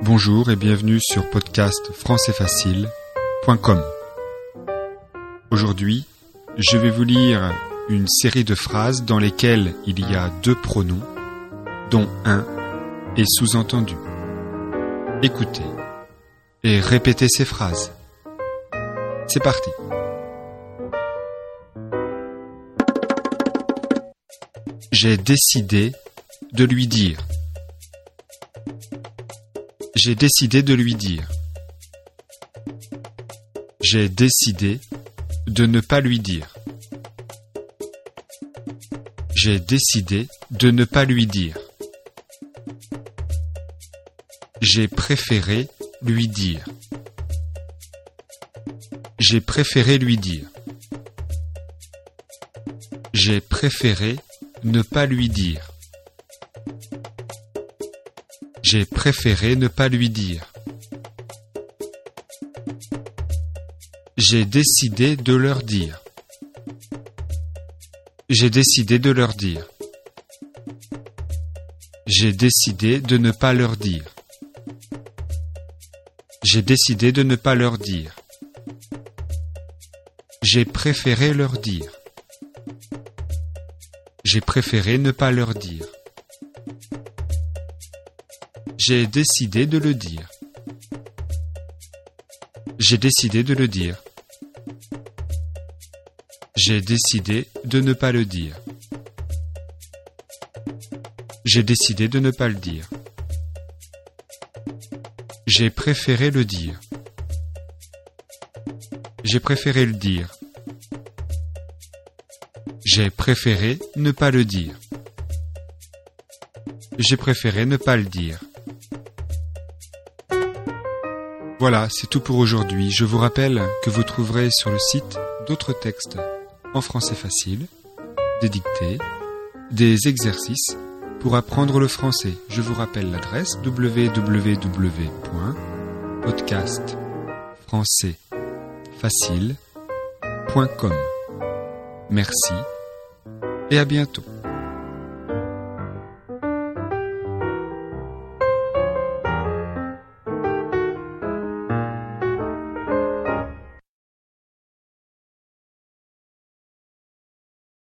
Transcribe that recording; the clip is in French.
Bonjour et bienvenue sur podcastfrancaisfacile.com. Aujourd'hui, je vais vous lire une série de phrases dans lesquelles il y a deux pronoms, dont un est sous-entendu. Écoutez et répétez ces phrases. C'est parti. J'ai décidé de lui dire. J'ai décidé de lui dire. J'ai décidé de ne pas lui dire. J'ai décidé de ne pas lui dire. J'ai préféré lui dire. J'ai préféré lui dire. J'ai préféré ne pas lui dire. J'ai préféré ne pas lui dire. J'ai décidé de leur dire. J'ai décidé de leur dire. J'ai décidé de ne pas leur dire. J'ai décidé de ne pas leur dire. J'ai préféré leur dire. J'ai préféré ne pas leur dire. J'ai décidé de le dire. J'ai décidé de le dire. J'ai décidé de ne pas le dire. J'ai décidé de ne pas le dire. J'ai préféré le dire. J'ai préféré le dire. J'ai préféré ne pas le dire. J'ai préféré ne pas le dire. Voilà, c'est tout pour aujourd'hui. Je vous rappelle que vous trouverez sur le site d'autres textes en français facile, des dictées, des exercices pour apprendre le français. Je vous rappelle l'adresse www.podcastfrancaisfacile.com. Merci et à bientôt.